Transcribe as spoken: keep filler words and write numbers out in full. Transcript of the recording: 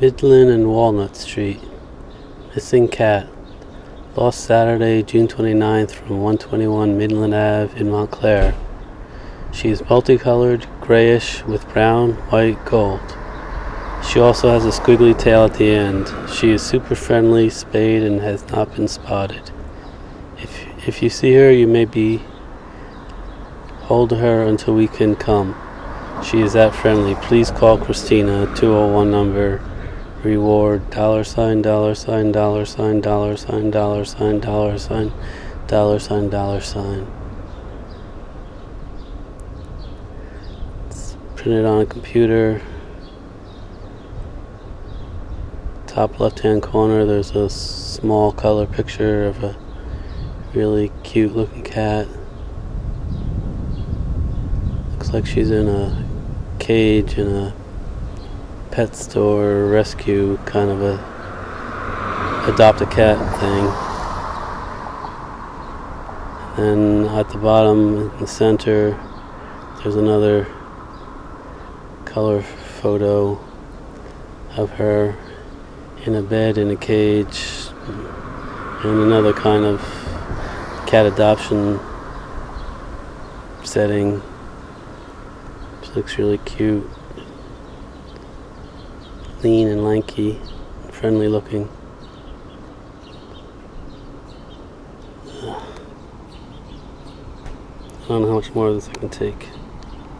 Midland and Walnut Street. Missing cat. Lost Saturday, June twenty-ninth from one twenty-one Midland Avenue in Montclair. She is multicolored, grayish, with brown, white, gold. She also has a squiggly tail at the end. She is super friendly, spayed, and has not been spotted. If, if you see her, you may be hold her until we can come. She is that friendly. Please call Christina, two oh one number, reward, dollar sign, dollar sign, dollar sign, dollar sign, dollar sign, dollar sign, dollar sign, dollar sign. It's printed on a computer. Top left-hand corner, there's a small color picture of a really cute-looking cat. Looks like she's in a cage in a pet store rescue, kind of a adopt-a-cat thing. And then at the bottom, in the center, there's another color photo of her in a bed, in a cage, and another kind of cat adoption setting. She looks really cute. Lean and lanky, friendly looking. I don't know how much more of this I can take.